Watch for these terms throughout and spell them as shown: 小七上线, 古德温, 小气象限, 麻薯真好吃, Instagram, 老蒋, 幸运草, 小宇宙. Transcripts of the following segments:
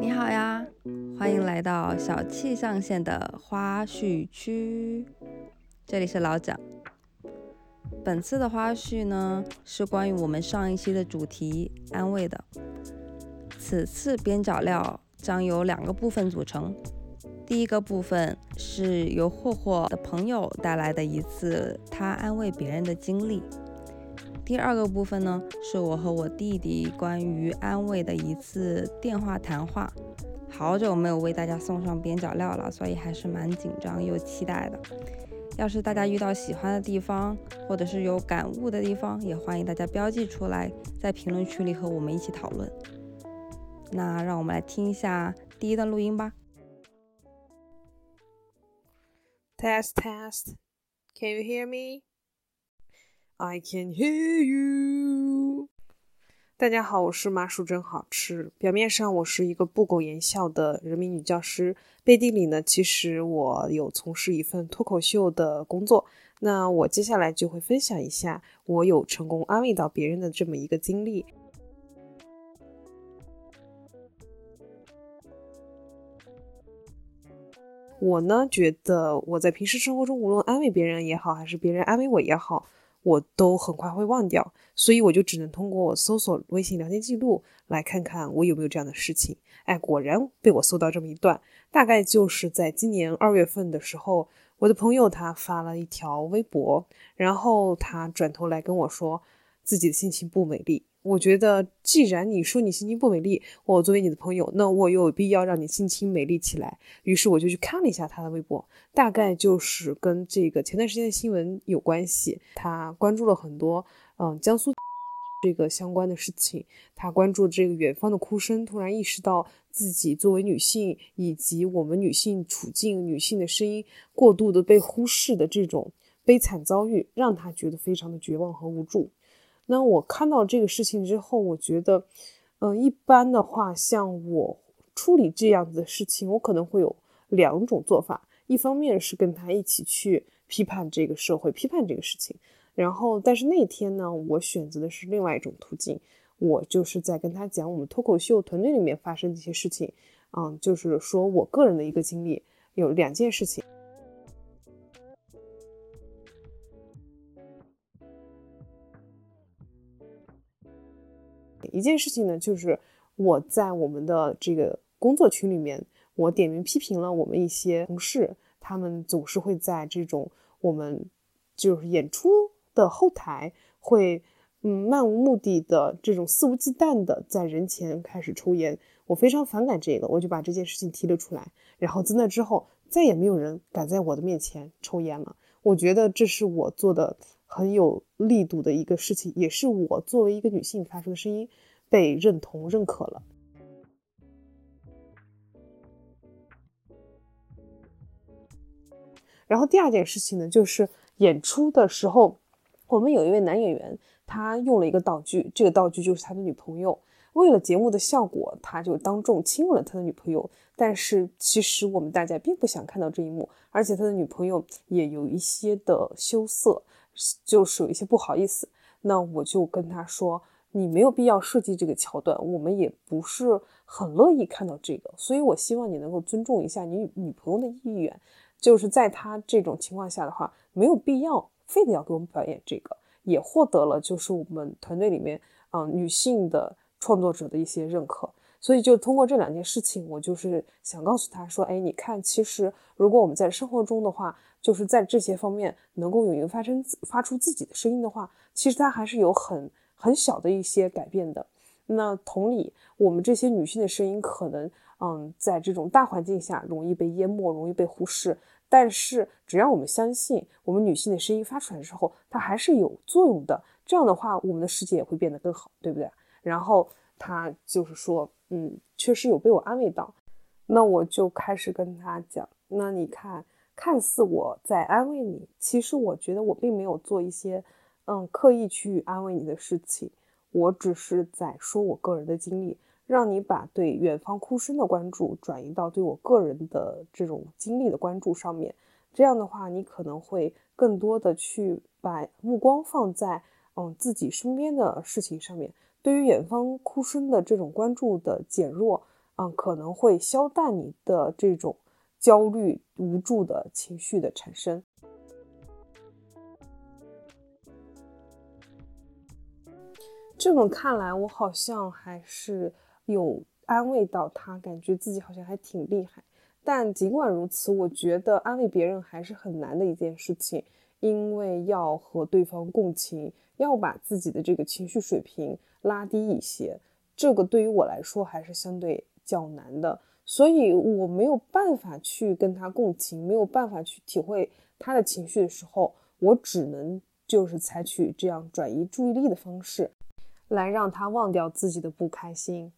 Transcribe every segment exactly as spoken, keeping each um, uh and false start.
你好呀，欢迎来到小气象限的花絮区，这里是老蒋。本次的花絮呢，是关于我们上一期的主题安慰的。此次边角料将由两个部分组成，第一个部分是由霍霍的朋友带来的一次他安慰别人的经历，第二个部分呢，是我和我弟弟关于安慰的一次电话谈话。好久没有为大家送上边角料了，所以还是蛮紧张又期待的。要是大家遇到喜欢的地方，或者是有感悟的地方，也欢迎大家标记出来，在评论区里和我们一起讨论。那让我们来听一下第一段录音吧。 Test test, can you hear me?I can hear you. 大家好，我是麻薯真好吃。表面上我是一个不苟言笑的人民女教师，背地里呢，其实我有从事一份脱口秀的工作。那我接下来就会分享一下我有成功安慰到别人的这么一个经历。我呢，觉得我在平时生活中，无论安慰别人也好，还是别人安慰我也好，我都很快会忘掉，所以我就只能通过我搜索微信聊天记录来看看我有没有这样的事情。哎，果然被我搜到这么一段，大概就是在今年二月份的时候，我的朋友他发了一条微博，然后他转头来跟我说自己的心情不美丽。我觉得既然你说你心情不美丽，我作为你的朋友，那我有必要让你心情美丽起来。于是我就去看了一下他的微博，大概就是跟这个前段时间的新闻有关系。他关注了很多嗯，江苏这个相关的事情，他关注这个远方的哭声，突然意识到自己作为女性，以及我们女性处境，女性的声音过度的被忽视的这种悲惨遭遇，让他觉得非常的绝望和无助。那我看到这个事情之后，我觉得嗯、呃，一般的话，像我处理这样子的事情，我可能会有两种做法。一方面是跟他一起去批判这个社会，批判这个事情，然后但是那天呢，我选择的是另外一种途径，我就是在跟他讲我们脱口秀团队里面发生这些事情，嗯，就是说我个人的一个经历，有两件事情。一件事情呢，就是我在我们的这个工作群里面，我点名批评了我们一些同事，他们总是会在这种我们就是演出的后台会嗯漫无目的的这种肆无忌惮的在人前开始抽烟，我非常反感这个，我就把这件事情提了出来，然后自那之后再也没有人敢在我的面前抽烟了。我觉得这是我做的很有力度的一个事情，也是我作为一个女性发出的声音被认同认可了。然后第二件事情呢，就是演出的时候，我们有一位男演员，他用了一个道具，这个道具就是他的女朋友。为了节目的效果，他就当众亲吻了他的女朋友，但是其实我们大家并不想看到这一幕，而且他的女朋友也有一些的羞涩，就是有一些不好意思。那我就跟他说，你没有必要设计这个桥段，我们也不是很乐意看到这个，所以我希望你能够尊重一下你女朋友的意愿，就是在他这种情况下的话，没有必要非得要给我们表演这个。也获得了就是我们团队里面嗯、呃、女性的创作者的一些认可。所以就通过这两件事情，我就是想告诉他说，哎，你看，其实如果我们在生活中的话，就是在这些方面能够勇于发声，发出自己的声音的话，其实它还是有很很小的一些改变的。那同理，我们这些女性的声音可能嗯，在这种大环境下容易被淹没，容易被忽视，但是只要我们相信我们女性的声音发出来之后，它还是有作用的，这样的话我们的世界也会变得更好，对不对？然后他就是说嗯，确实有被我安慰到。那我就开始跟他讲，那你看，看似我在安慰你，其实我觉得我并没有做一些嗯刻意去安慰你的事情，我只是在说我个人的经历，让你把对远方哭声的关注转移到对我个人的这种经历的关注上面，这样的话你可能会更多的去把目光放在嗯自己身边的事情上面，对于远方哭声的这种关注的减弱啊，可能会消淡你的这种焦虑无助的情绪的产生。这么看来我好像还是有安慰到他，感觉自己好像还挺厉害。但尽管如此，我觉得安慰别人还是很难的一件事情，因为要和对方共情，要把自己的这个情绪水平拉低一些，这个对于我来说还是相对较难的。所以我没有办法去跟他共情，没有办法去体会他的情绪的时候，我只能就是采取这样转移注意力的方式，来让他忘掉自己的不开心。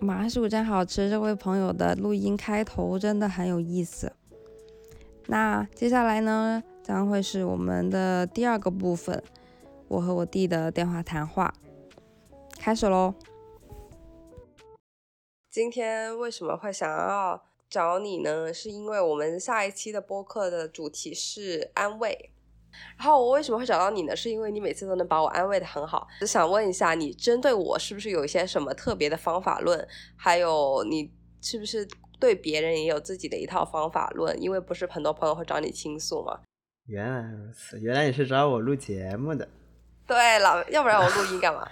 麻薯真好吃这位朋友的录音开头真的很有意思。那接下来呢，将会是我们的第二个部分，我和我弟的电话谈话开始咯。今天为什么会想要找你呢，是因为我们下一期的播客的主题是安慰，然后我为什么会找到你呢，是因为你每次都能把我安慰得很好。只想问一下，你针对我是不是有一些什么特别的方法论，还有你是不是对别人也有自己的一套方法论，因为不是很多朋友会找你倾诉吗？原来如此，原来你是找我录节目的。对了，要不然我录音干嘛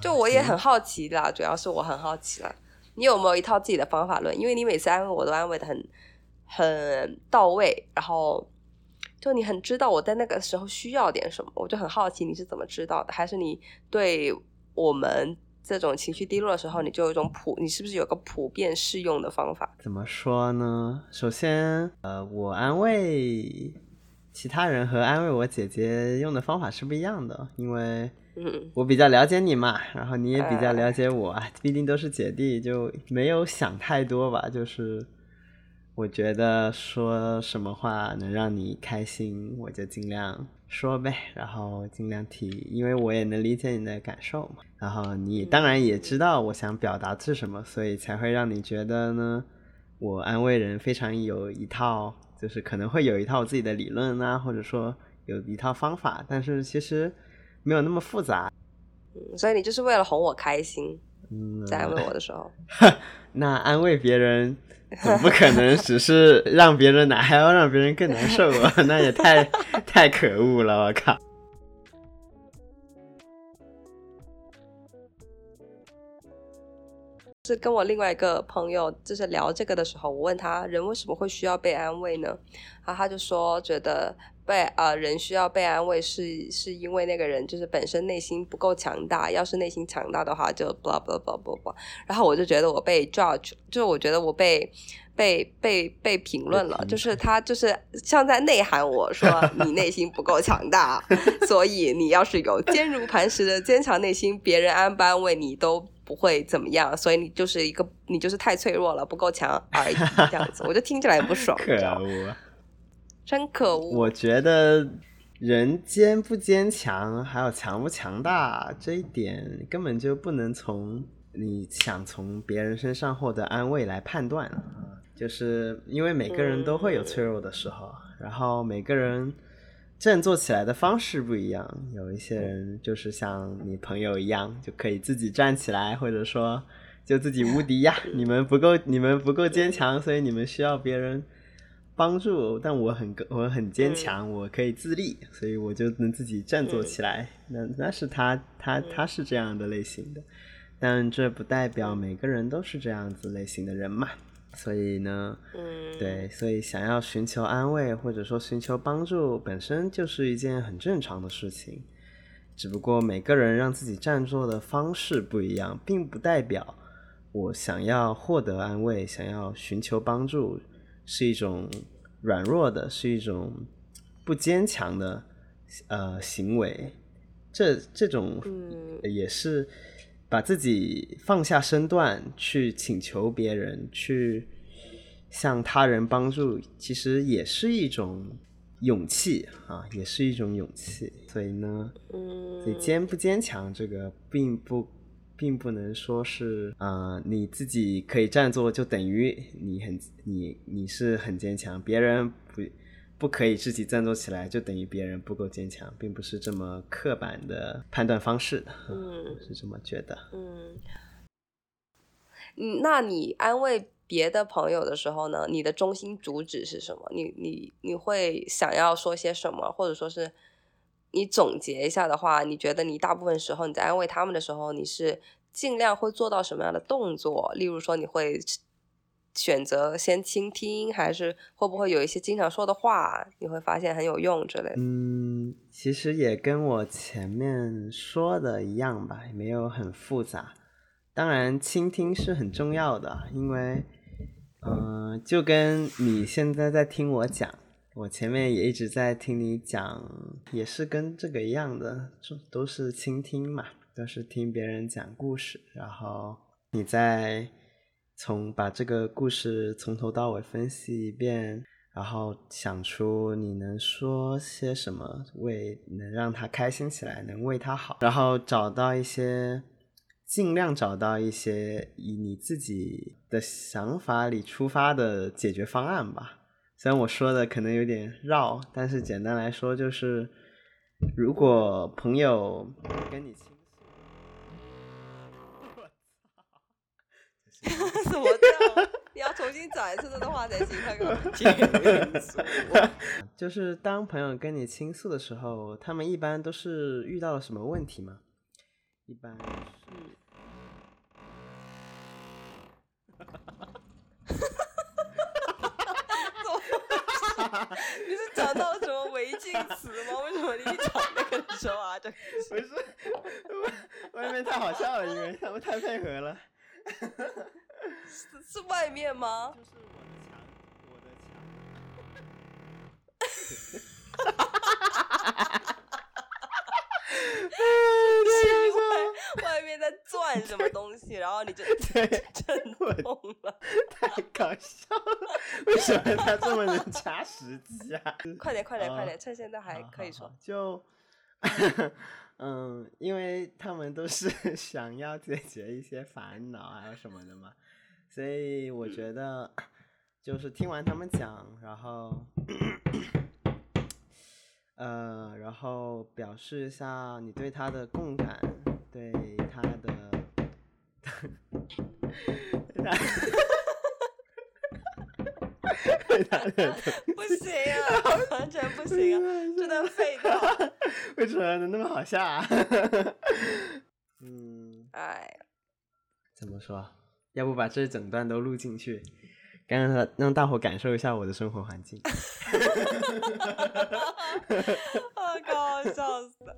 就我也很好奇啦，主要是我很好奇啦，你有没有一套自己的方法论？因为你每次安慰我都安慰得很很到位，然后就你很知道我在那个时候需要点什么，我就很好奇你是怎么知道的，还是你对我们这种情绪低落的时候，你就有一种普，你是不是有个普遍适用的方法？怎么说呢？首先，呃，我安慰其他人和安慰我姐姐用的方法是不一样的，因为。我比较了解你嘛，然后你也比较了解我、哎、毕竟都是姐弟，就没有想太多吧，就是我觉得说什么话能让你开心我就尽量说呗，然后尽量提，因为我也能理解你的感受嘛，然后你当然也知道我想表达是什么，所以才会让你觉得呢我安慰人非常有一套，就是可能会有一套自己的理论啊，或者说有一套方法，但是其实没有那么复杂、嗯、所以你就是为了哄我开心、嗯、在安慰我的时候那安慰别人总不可能只是让别人难还要让别人更难受啊那也太太可恶了，我靠。是跟我另外一个朋友就是聊这个的时候，我问他人为什么会需要被安慰呢，然后他就说觉得被呃人需要被安慰是是因为那个人就是本身内心不够强大，要是内心强大的话就 blah blah blah blah blah， 然后我就觉得我被 judge， 就是我觉得我被被被被评论了，就是他就是像在内涵我说你内心不够强大所以你要是有坚如磐石的坚强内心，别人安不安慰你都不会怎么样，所以你就是一个你就是太脆弱了，不够强而已这样子我就听起来也不爽可恶，真可恶。我觉得人坚不坚强还有强不强大这一点根本就不能从你想从别人身上获得安慰来判断，就是因为每个人都会有脆弱的时候、嗯、然后每个人振作起来的方式不一样，有一些人就是像你朋友一样就可以自己站起来，或者说就自己无敌呀、啊、你们不够你们不够坚强，所以你们需要别人帮助，但我很我很坚强、嗯、我可以自立，所以我就能自己振作起来、嗯、那那是他他他是这样的类型的，但这不代表每个人都是这样子类型的人嘛，所以呢、嗯、对，所以想要寻求安慰或者说寻求帮助本身就是一件很正常的事情，只不过每个人让自己振作的方式不一样，并不代表我想要获得安慰想要寻求帮助是一种软弱的，是一种不坚强的呃行为，这这种也是把自己放下身段去请求别人，去向他人帮助，其实也是一种勇气啊，也是一种勇气。所以呢，所以坚不坚强这个并不并不能说是呃你自己可以站坐就等于你很你你是很坚强，别人不不可以自己站坐起来就等于别人不够坚强，并不是这么刻板的判断方式的。嗯，是这么觉得。嗯，那你安慰别的朋友的时候呢，你的中心主旨是什么？你你你会想要说些什么，或者说是你总结一下的话，你觉得你大部分时候你在安慰他们的时候，你是尽量会做到什么样的动作？例如说你会选择先倾听，还是会不会有一些经常说的话你会发现很有用之类的？嗯，其实也跟我前面说的一样吧，也没有很复杂。当然倾听是很重要的，因为嗯、呃，就跟你现在在听我讲，我前面也一直在听你讲，也是跟这个一样的，都是倾听嘛，都是听别人讲故事，然后你再从把这个故事从头到尾分析一遍，然后想出你能说些什么为能让他开心起来，能为他好，然后找到一些尽量找到一些以你自己的想法里出发的解决方案吧。虽然我说的可能有点绕，但是简单来说就是如果朋友跟你倾诉什么叫你要重新找一次这段话才行，他给我倾诉就是当朋友跟你倾诉的时候，他们一般都是遇到了什么问题吗？一般是你是找到了什么违禁词吗？为什么你一讲那个时候啊？这不是外面太好笑了，因为他们太配合了。是, 是外面吗？就是我的墙，我的墙。外面在转什么东西，然后你就震动了，太搞笑了！为什么他这么能掐时机啊？快点，快点，快点！趁现在还可以说。好好好就，嗯，因为他们都是想要解决一些烦恼啊什么的嘛，所以我觉得就是听完他们讲，然后。呃，然后表示一下你对他的共感，对他的，对他的，不行啊，完全不行啊，这段废掉。为什么能那么好笑啊？嗯，哎，怎么说？要不把这整段都录进去？刚让他让大伙感受一下我的生活环境。我靠，笑死了。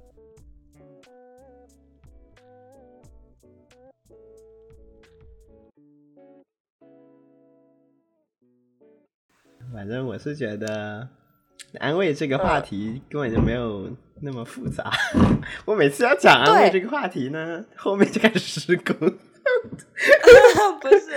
反正我是觉得安慰这个话题根本就没有那么复杂。我每次要讲安慰这个话题呢，后面就开始施工。不是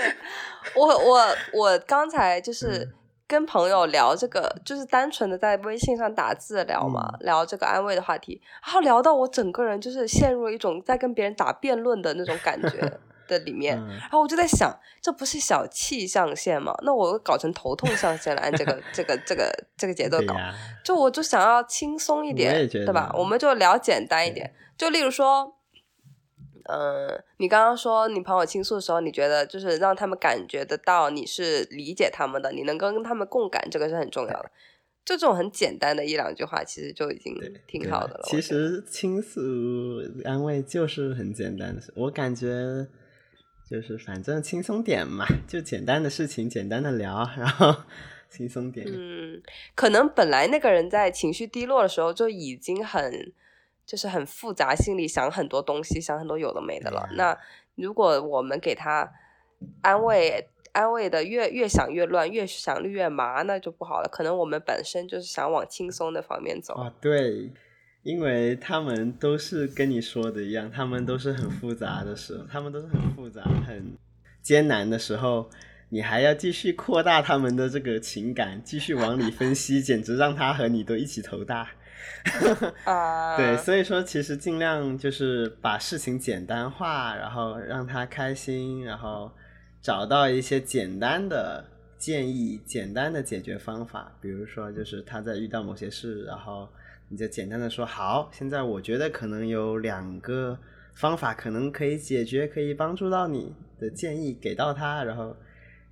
我我我刚才就是跟朋友聊这个，就是单纯的在微信上打字聊嘛，嗯、聊这个安慰的话题，然后聊到我整个人就是陷入了一种在跟别人打辩论的那种感觉的里面，嗯、然后我就在想，这不是小气象限吗？那我搞成头痛象限了，按这个这个这个这个节奏搞，啊、就我就想要轻松一点，对吧？我们就聊简单一点，就例如说。嗯，你刚刚说你朋友倾诉的时候，你觉得就是让他们感觉得到你是理解他们的，你能跟他们共感，这个是很重要的。就这种很简单的一两句话，其实就已经挺好的了。其实倾诉安慰就是很简单的事，我感觉就是反正轻松点嘛，就简单的事情简单的聊，然后轻松点。嗯，可能本来那个人在情绪低落的时候就已经很。就是很复杂，心里想很多东西，想很多有的没的了。那如果我们给他安慰安慰的越越想越乱，越想越麻，那就不好了。可能我们本身就是想往轻松的方面走。哦，对，因为他们都是跟你说的一样，他们都是很复杂的时候，他们都是很复杂很艰难的时候，你还要继续扩大他们的这个情感，继续往里分析，简直让他和你都一起头大对，所以说其实尽量就是把事情简单化，然后让他开心，然后找到一些简单的建议，简单的解决方法。比如说就是他在遇到某些事，然后你就简单的说，好，现在我觉得可能有两个方法可能可以解决，可以帮助到你的建议给到他，然后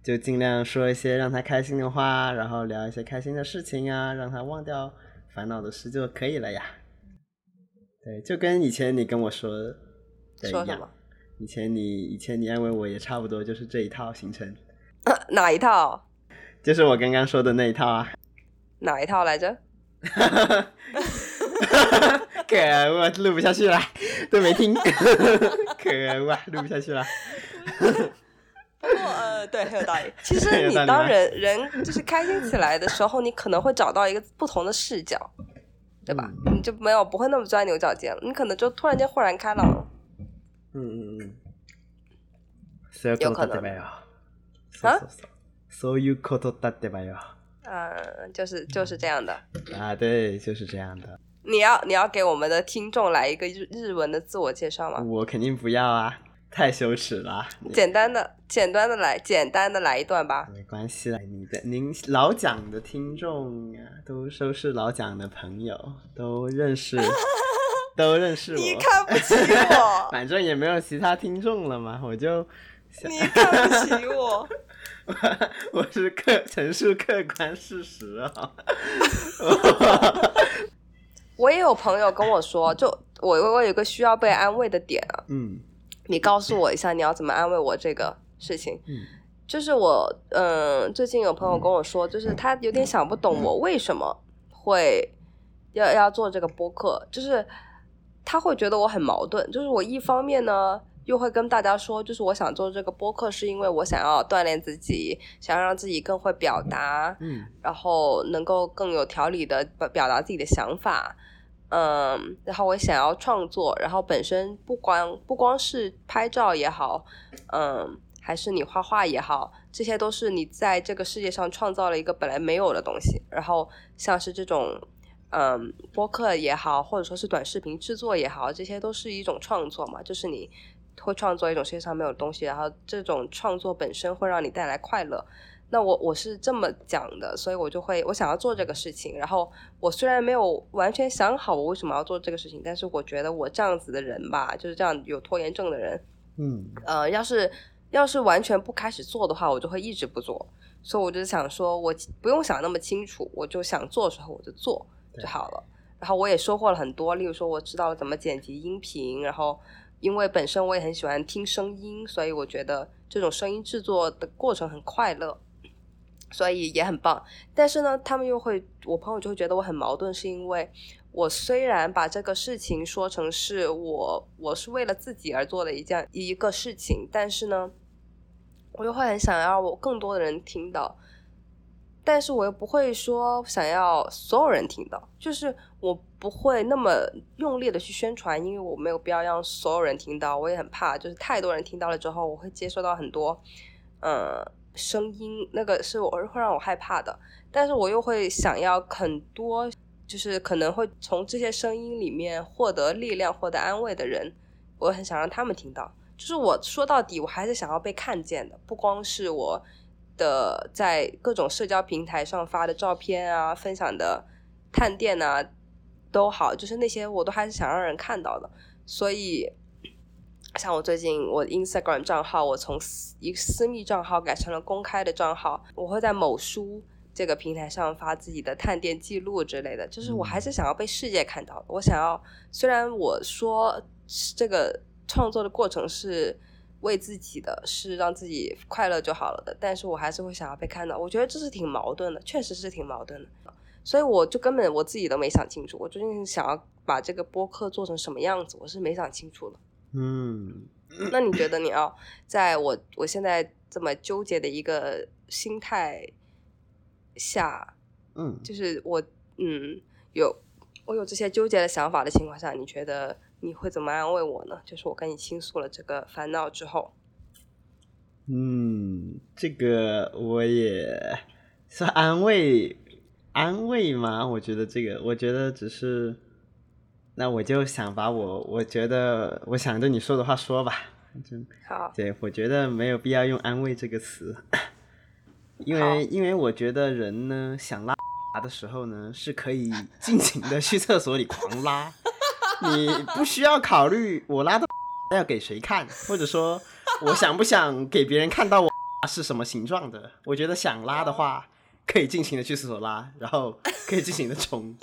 就尽量说一些让他开心的话，然后聊一些开心的事情啊，让他忘掉烦恼的事就可以了呀。对，就跟以前你跟我说的一样。说什么？以前你以前你安慰我也差不多就是这一套行程。呃、哪一套？就是我刚刚说的那一套啊。哪一套来着？可恶，录不下去了，都没听。可恶啊，录不下去了。不过呃，对，很有道理。其实你当人人就是开心起来的时候，你可能会找到一个不同的视角，对吧？嗯、你就没有不会那么钻牛角尖了，你可能就突然间豁然开朗了。嗯嗯嗯，有可能。啊 ？So you koto dadebayo？ 呃，就是就是这样的。啊，对，就是这样的。你要你要给我们的听众来一个日日文的自我介绍吗？我肯定不要啊。太羞耻了，简单的简单的来简单的来一段吧。没关系啦，你的您老蒋的听众啊，都都是老蒋的朋友，都认识都认识我。你看不起我反正也没有其他听众了嘛，我就你看不起我我是客陈述客观事实啊我也有朋友跟我说，就我我有一个需要被安慰的点啊，嗯，你告诉我一下你要怎么安慰我这个事情。嗯，就是我嗯、呃，最近有朋友跟我说，就是他有点想不懂我为什么会要要做这个播客，就是他会觉得我很矛盾，就是我一方面呢又会跟大家说，就是我想做这个播客是因为我想要锻炼自己，想要让自己更会表达，嗯，然后能够更有条理的表达自己的想法，嗯，然后我想要创作，然后本身不光不光是拍照也好，嗯，还是你画画也好，这些都是你在这个世界上创造了一个本来没有的东西。然后像是这种嗯播客也好，或者说是短视频制作也好，这些都是一种创作嘛，就是你会创作一种世界上没有的东西，然后这种创作本身会让你带来快乐。那我我是这么讲的，所以我就会我想要做这个事情，然后我虽然没有完全想好我为什么要做这个事情，但是我觉得我这样子的人吧，就是这样有拖延症的人，嗯，呃，要是要是完全不开始做的话，我就会一直不做，所以我就想说我不用想那么清楚，我就想做的时候我就做就好了。然后我也收获了很多，例如说我知道了怎么剪辑音频，然后因为本身我也很喜欢听声音，所以我觉得这种声音制作的过程很快乐，所以也很棒。但是呢，他们又会，我朋友就会觉得我很矛盾，是因为我虽然把这个事情说成是我我是为了自己而做的一件一个事情，但是呢，我又会很想要我更多的人听到，但是我又不会说想要所有人听到，就是我不会那么用力的去宣传，因为我没有必要让所有人听到。我也很怕，就是太多人听到了之后，我会接收到很多，呃。声音那个是我会让我害怕的，但是我又会想要很多，就是可能会从这些声音里面获得力量、获得安慰的人，我很想让他们听到。就是我说到底，我还是想要被看见的，不光是我的在各种社交平台上发的照片啊、分享的探店啊都好，就是那些我都还是想让人看到的。所以像我最近我 Instagram 账号，我从一个私密账号改成了公开的账号，我会在某书这个平台上发自己的探店记录之类的，就是我还是想要被世界看到。我想要，虽然我说这个创作的过程是为自己的，是让自己快乐就好了的，但是我还是会想要被看到。我觉得这是挺矛盾的，确实是挺矛盾的，所以我就根本我自己都没想清楚，我究竟想要把这个播客做成什么样子，我是没想清楚的。嗯，那你觉得你要在我我现在这么纠结的一个心态下，嗯，就是我嗯有我有这些纠结的想法的情况下，你觉得你会怎么安慰我呢？就是我跟你倾诉了这个烦恼之后。嗯，这个我也算安慰安慰吗？我觉得这个，我觉得只是，那我就想把我我觉得我想对你说的话说吧。好，对，我觉得没有必要用安慰这个词，因为因为我觉得人呢想拉的时候呢是可以尽情的去厕所里狂拉，你不需要考虑我拉的要给谁看，或者说我想不想给别人看到我是什么形状的。我觉得想拉的话可以尽情的去厕所拉，然后可以尽情的冲。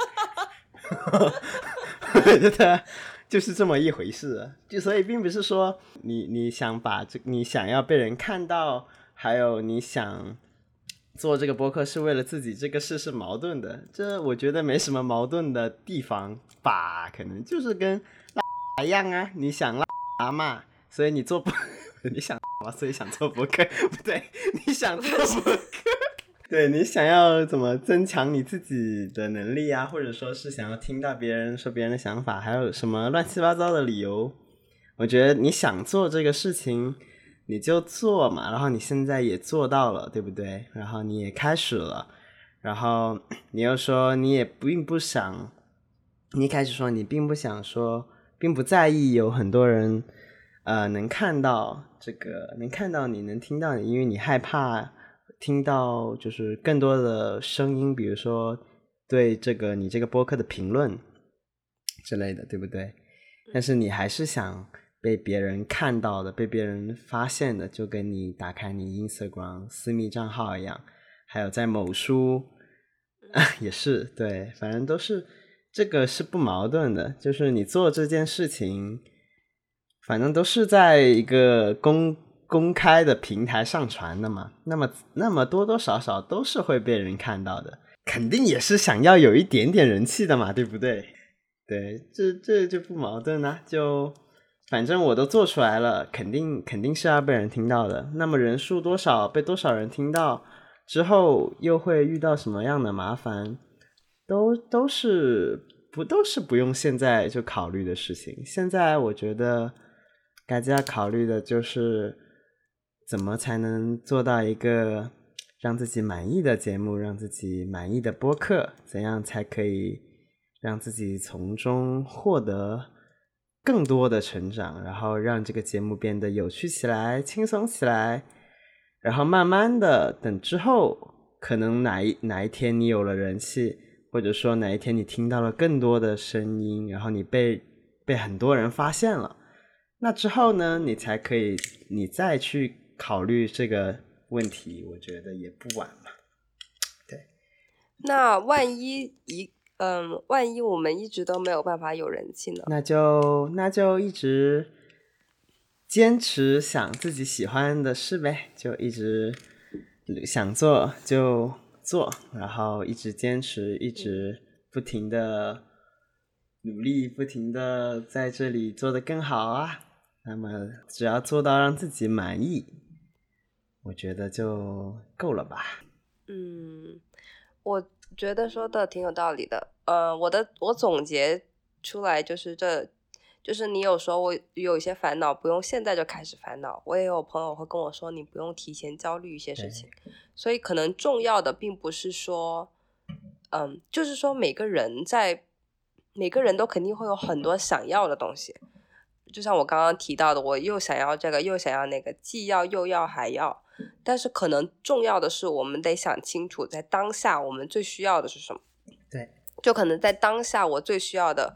我觉得就是这么一回事，就所以并不是说你你想把这你想要被人看到，还有你想做这个播客是为了自己，这个事是矛盾的。这我觉得没什么矛盾的地方吧，可能就是跟拉一样啊，你想拉嘛，所以你做播你想拉所以想做播客，不对，你想做播客，对，你想要怎么增强你自己的能力啊，或者说是想要听到别人说别人的想法，还有什么乱七八糟的理由。我觉得你想做这个事情你就做嘛，然后你现在也做到了，对不对？然后你也开始了，然后你又说你也并不想，你一开始说你并不想说并不在意有很多人呃能看到这个能看到你能听到你，因为你害怕听到就是更多的声音，比如说对这个你这个播客的评论之类的，对不对？但是你还是想被别人看到的，被别人发现的，就跟你打开你 Instagram 私密账号一样，还有在某书、啊、也是，对，反正都是，这个是不矛盾的，就是你做这件事情反正都是在一个公公开的平台上传的嘛，那么那么多多少少都是会被人看到的，肯定也是想要有一点点人气的嘛，对不对？对，这这就不矛盾啊，就反正我都做出来了，肯定肯定是要被人听到的。那么人数多少，被多少人听到之后又会遇到什么样的麻烦，都都是不都是不用现在就考虑的事情。现在我觉得大家考虑的就是怎么才能做到一个让自己满意的节目，让自己满意的播客，怎样才可以让自己从中获得更多的成长，然后让这个节目变得有趣起来，轻松起来，然后慢慢的等之后可能哪一哪一天你有了人气，或者说哪一天你听到了更多的声音，然后你被被很多人发现了，那之后呢你才可以你再去考虑这个问题，我觉得也不晚嘛。对，那万一一嗯，万一我们一直都没有办法有人气呢？那就那就一直坚持想自己喜欢的事呗，就一直想做就做，然后一直坚持，一直不停的努力，不停的在这里做得更好啊。那么只要做到让自己满意，我觉得就够了吧。嗯，我觉得说的挺有道理的。呃，我的我总结出来就是这，就是你有时候我有一些烦恼，不用现在就开始烦恼。我也有朋友会跟我说，你不用提前焦虑一些事情。所以可能重要的并不是说，嗯，就是说每个人在每个人都肯定会有很多想要的东西。就像我刚刚提到的，我又想要这个又想要那个，既要又要还要，但是可能重要的是我们得想清楚在当下我们最需要的是什么。对，就可能在当下我最需要的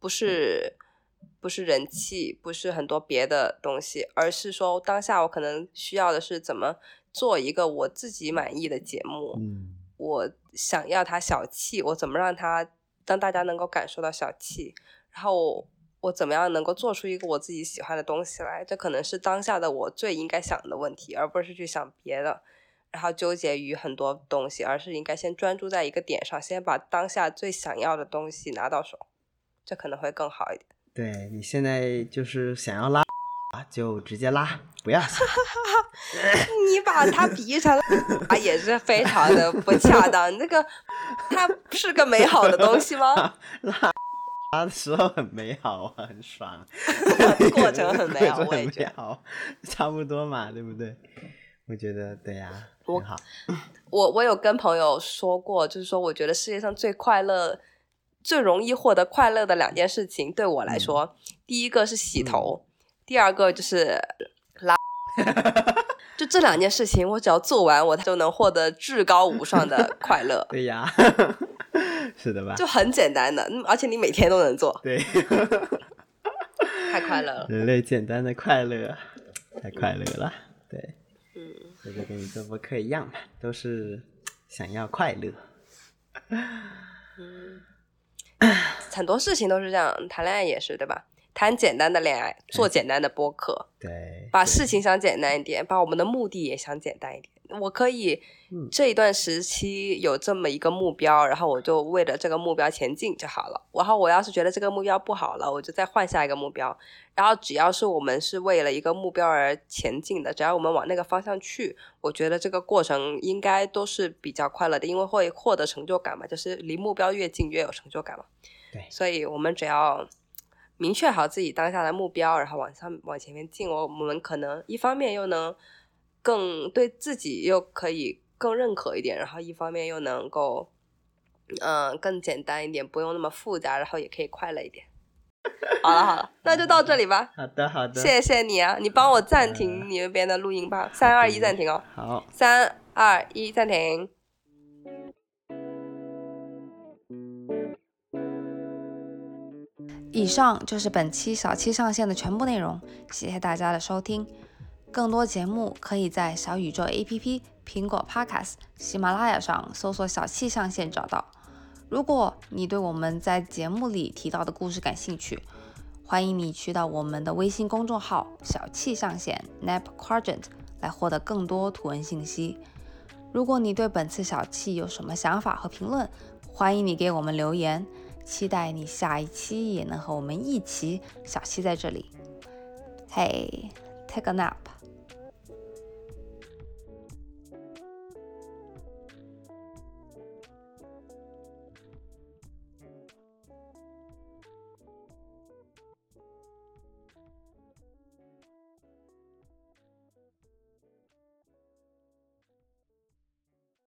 不是不是人气，不是很多别的东西，而是说当下我可能需要的是怎么做一个我自己满意的节目。嗯，我想要它小气，我怎么让它让大家能够感受到小气，然后我怎么样能够做出一个我自己喜欢的东西来，这可能是当下的我最应该想的问题，而不是去想别的，然后纠结于很多东西，而是应该先专注在一个点上，先把当下最想要的东西拿到手，这可能会更好一点。对，你现在就是想要拉就直接拉，不要想你把它比喻成拉也是非常的不恰当。那个它是个美好的东西吗？拉它的时候很美好啊，很爽，过程很美好，我也觉得差不多嘛，对不对？我觉得对呀、啊，很好。我我有跟朋友说过，就是说我觉得世界上最快乐、最容易获得快乐的两件事情，对我来说，嗯、第一个是洗头，嗯、第二个就是拉。就这两件事情，我只要做完，我就能获得至高无上的快乐。对呀。是的吧，就很简单的，而且你每天都能做，对。太快乐了，人类简单的快乐，太快乐了，对，嗯，这就跟你做播客一样嘛，都是想要快乐，嗯，很多事情都是这样，谈恋爱也是，对吧？谈简单的恋爱，做简单的播客，对，对，把事情想简单一点，把我们的目的也想简单一点。我可以这一段时期有这么一个目标、嗯、然后我就为了这个目标前进就好了，然后我要是觉得这个目标不好了，我就再换下一个目标，然后只要是我们是为了一个目标而前进的，只要我们往那个方向去，我觉得这个过程应该都是比较快乐的，因为会获得成就感嘛，就是离目标越近越有成就感嘛，对，所以我们只要明确好自己当下的目标，然后往上往前面进，我们可能一方面又能更对自己又可以更认可一点，然后一方面又能够嗯、呃、更简单一点，不用那么复杂，然后也可以快乐一点。好了好了，那就到这里吧。好的好的，谢谢你啊，你帮我暂停你那边的录音吧，三二一暂停哦。好，三二一暂停。以上就是本期小七上线的全部内容，谢谢大家的收听。更多节目可以在小宇宙 A P P、 苹果 Podcast、 喜马拉雅上搜索小七上线找到。如果你对我们在节目里提到的故事感兴趣，欢迎你去到我们的微信公众号小七上线 Nap Quadrant 来获得更多图文信息。如果你对本次小七有什么想法和评论，欢迎你给我们留言，期待你下一期也能和我们一起小七在这里。 Hey, take a nap.